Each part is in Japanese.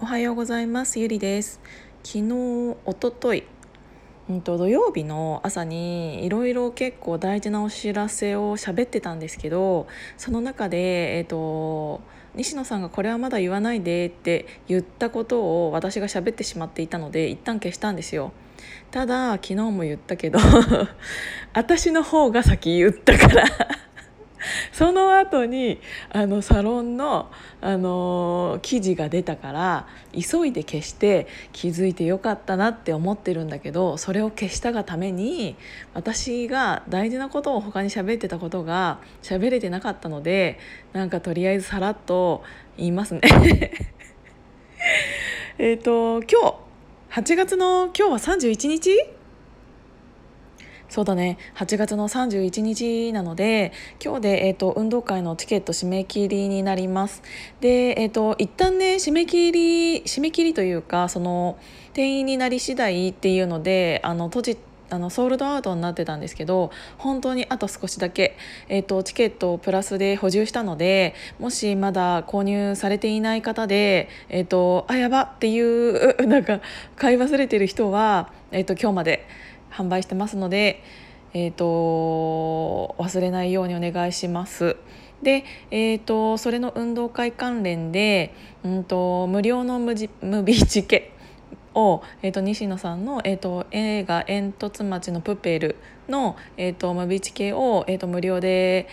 おはようございます。ゆりです。昨日おととい土曜日の朝にいろいろ結構大事なお知らせを喋ってたんですけど、その中で、西野さんがこれはまだ言わないでって言ったことを私が喋ってしまっていたので一旦消したんですよ。ただ昨日も言ったけど私の方が先言ったからその後にサロンの、記事が出たから急いで消して気づいてよかったなって思ってるんだけど、それを消したがために私が大事なことを他に喋ってたことが喋れてなかったので、なんかとりあえずさらっと言いますね今日は31日?そうだね、8月の31日なので今日で、運動会のチケット締め切りになります。で、一旦ね締め切りというか、その定員になり次第っていうのでソールドアウトになってたんですけど、本当にあと少しだけ、チケットをプラスで補充したので、もしまだ購入されていない方で、やばっていうなんか買い忘れてる人は、今日まで販売してますので、忘れないようにお願いします。で、それの運動会関連で、無料のムビチケを、西野さんの、映画煙突町のプペルの、ムビチケを、無料で、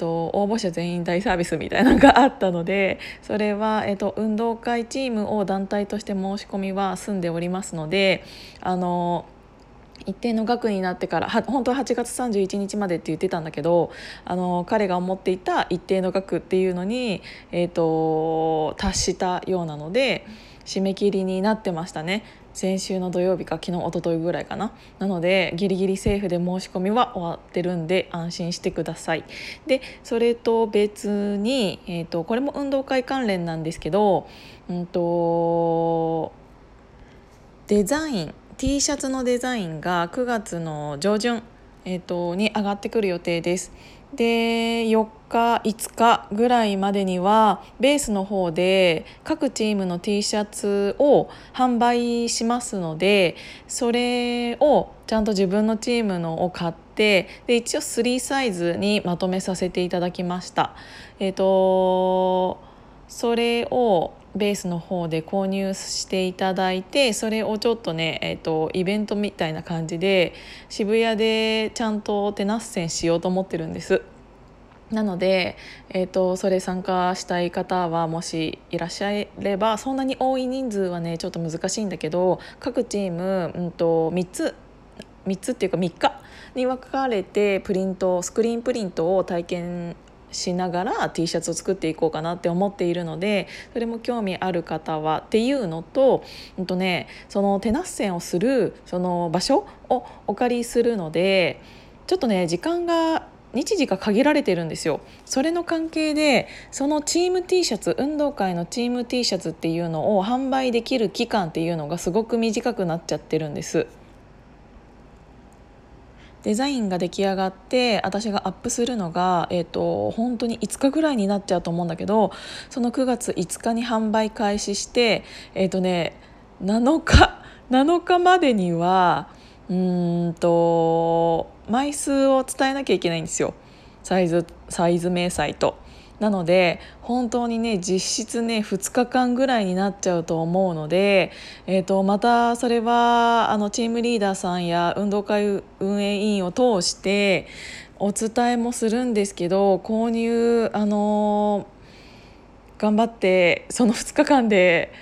応募者全員大サービスみたいなのがあったので、それは、運動会チームを団体として申し込みは済んでおりますので、一定の額になってから本当は8月31日までって言ってたんだけど、彼が思っていた一定の額っていうのに、達したようなので締め切りになってましたね。先週の土曜日か昨日一昨日ぐらいかな。なのでギリギリセーフで申し込みは終わってるんで安心してください。でそれと別に、これも運動会関連なんですけど、T シャツのデザインが9月の上旬、に上がってくる予定です。で4日5日ぐらいまでにはベースの方で各チームの T シャツを販売しますので、それをちゃんと自分のチームのを買って、で一応3サイズにまとめさせていただきました。それをベースの方で購入していただいて、それをちょっとね、イベントみたいな感じで渋谷でちゃんと手なっせんしようと思ってるんです。なので、それ参加したい方はもしいらっしゃれば、そんなに多い人数はねちょっと難しいんだけど、各チーム、3つっていうか3日に分かれてスクリーンプリントを体験しながら T シャツを作っていこうかなって思っているので、それも興味ある方はっていうのと、その手なっせんをするその場所をお借りするので、ちょっとね日時が限られてるんですよ。それの関係でそのチーム T シャツ、運動会のチーム T シャツっていうのを販売できる期間っていうのがすごく短くなっちゃってるんです。デザインが出来上がって私がアップするのが、本当に5日ぐらいになっちゃうと思うんだけど、その9月5日に販売開始して、7日までには枚数を伝えなきゃいけないんですよ。サイズ明細と。なので本当にね実質ね2日間ぐらいになっちゃうと思うので、またそれはチームリーダーさんや運動会運営委員を通してお伝えもするんですけど、購入頑張ってその2日間で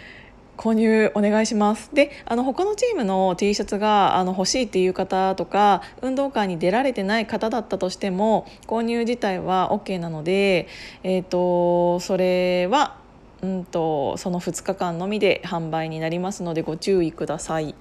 購入お願いします。で他のチームの T シャツが欲しいっていう方とか、運動会に出られてない方だったとしても購入自体は OK なので、それは、その2日間のみで販売になりますのでご注意ください。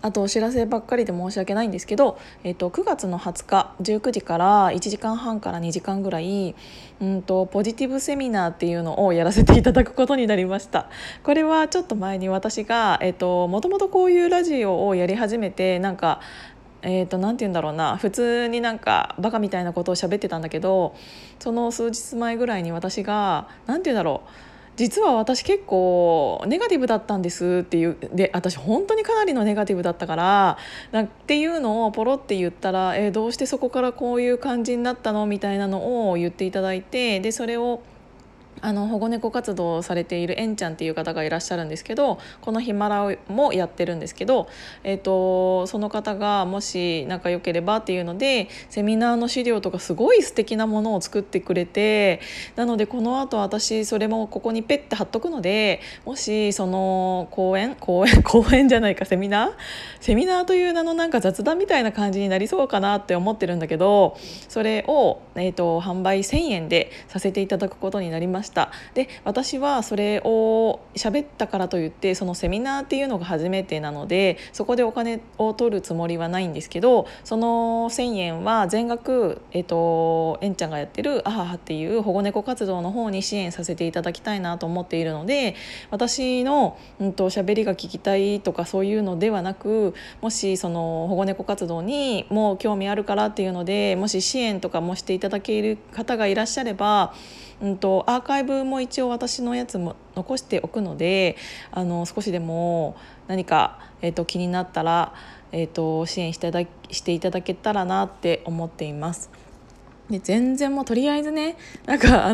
あとお知らせばっかりで申し訳ないんですけど、9月の20日19時から1時間半から2時間ぐらい、ポジティブセミナーっていうのをやらせていただくことになりました。これはちょっと前に私がもともとこういうラジオをやり始めて、なんて言うんだろうな、普通になんかバカみたいなことを喋ってたんだけど、その数日前ぐらいに私がなんて言うんだろう実は私結構ネガティブだったんですっていうで、私本当にかなりのネガティブだったからっていうのをポロって言ったら、どうしてそこからこういう感じになったのみたいなのを言っていただいて、でそれを保護猫活動をされているえんちゃんっていう方がいらっしゃるんですけど、このヒマラもやってるんですけど、その方がもしなんか良ければっていうのでセミナーの資料とかすごい素敵なものを作ってくれて、なのでこの後私それもここにペッて貼っとくので、もしその講演じゃないかセミナーという名のなんか雑談みたいな感じになりそうかなって思ってるんだけど、それを、販売1000円でさせていただくことになりました。で私はそれを喋ったからといってそのセミナーっていうのが初めてなので、そこでお金を取るつもりはないんですけど、その1000円は全額、えんちゃんがやってるアハハっていう保護猫活動の方に支援させていただきたいなと思っているので、私の、喋りが聞きたいとかそういうのではなく、もしその保護猫活動にもう興味あるからっていうので、もし支援とかもしていただける方がいらっしゃれば、アーカイブも一応私のやつも残しておくので、少しでも何か、気になったら、支援していただけたらなって思っています。で全然もうとりあえずね、なんか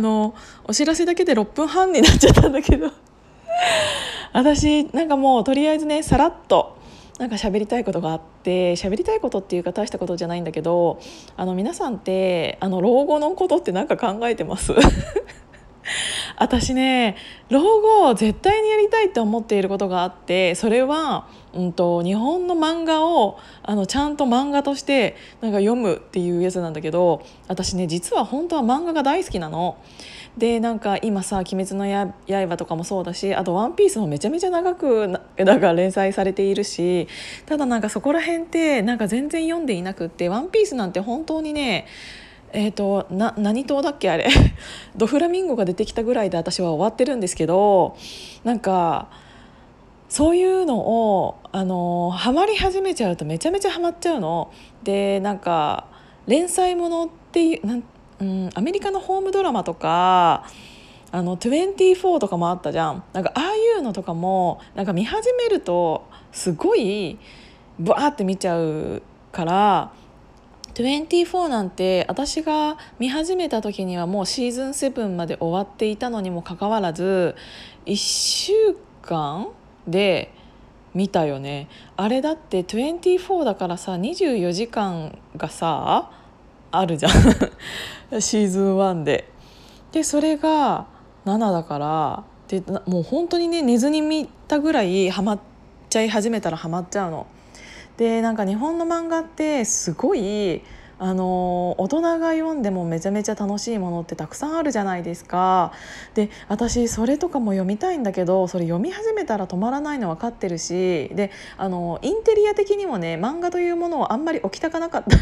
お知らせだけで6分半になっちゃったんだけど私なんかもうとりあえずね、さらっとなんか喋りたいことがあって、喋りたいことっていうか大したことじゃないんだけど、皆さんって老後のことってなんか考えてます私ね、老後を絶対にやりたいって思っていることがあって、それは、日本の漫画をちゃんと漫画としてなんか読むっていうやつなんだけど、私ね実は本当は漫画が大好きなので、なんか今さ「鬼滅の刃」とかもそうだし、あと「ワンピースもめちゃめちゃ長くなんか連載されているし、ただなんかそこら辺ってなんか全然読んでいなくって、「ワンピースなんて本当にね、何島だっけあれドフラミンゴが出てきたぐらいで私は終わってるんですけど、なんかそういうのをハマり始めちゃうとめちゃめちゃハマっちゃうので、なんか連載ものっていうアメリカのホームドラマとか24とかもあったじゃん。なんかああいうのとかもなんか見始めるとすごいバーって見ちゃうから、24なんて私が見始めた時にはもうシーズン7まで終わっていたのにもかかわらず1週間で見たよね。あれだって24だからさ、24時間がさあるじゃんシーズン1でそれが7だからで、もう本当にね寝ずに見たぐらいハマっちゃい始めたらハマっちゃうので、なんか日本の漫画ってすごい大人が読んでもめちゃめちゃ楽しいものってたくさんあるじゃないですか。で私それとかも読みたいんだけど、それ読み始めたら止まらないの分かってるし、でインテリア的にもね漫画というものをあんまり置きたくなかった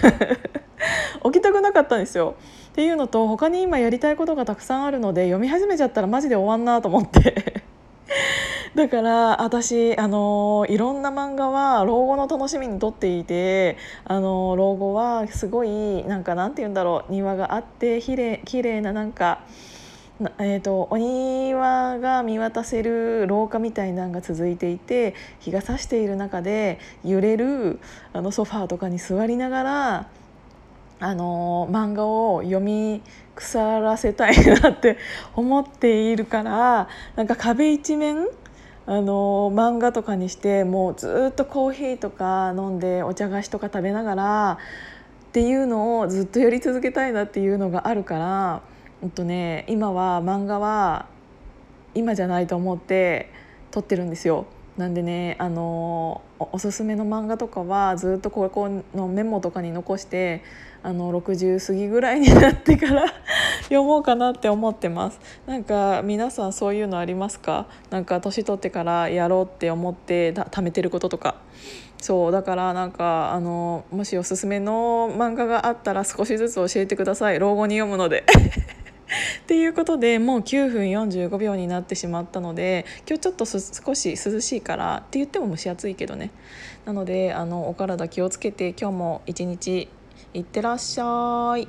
んですよ。っていうのと他に今やりたいことがたくさんあるので、読み始めちゃったらマジで終わんなと思ってだから私いろんな漫画は老後の楽しみにとっていて、老後はすごいなんかなんて言うんだろう、庭があってきれいななんかお庭が見渡せる廊下みたいなのが続いていて、日が差している中で揺れるソファーとかに座りながら漫画を読み腐らせたいなって思っているから、なんか壁一面漫画とかにして、もうずっとコーヒーとか飲んでお茶菓子とか食べながらっていうのをずっとやり続けたいなっていうのがあるから、今は漫画は今じゃないと思って撮ってるんですよ。なんでねおすすめの漫画とかはずっとここのメモとかに残して、60過ぎぐらいになってから読もうかなって思ってます。なんか皆さんそういうのありますか？なんか年取ってからやろうって思って貯めてることとか。そうだからなんかもしおすすめの漫画があったら少しずつ教えてください。老後に読むのでっていうことで、もう9分45秒になってしまったので、今日ちょっと少し涼しいからって言っても蒸し暑いけどね、なのでお体気をつけて今日も一日いってらっしゃい。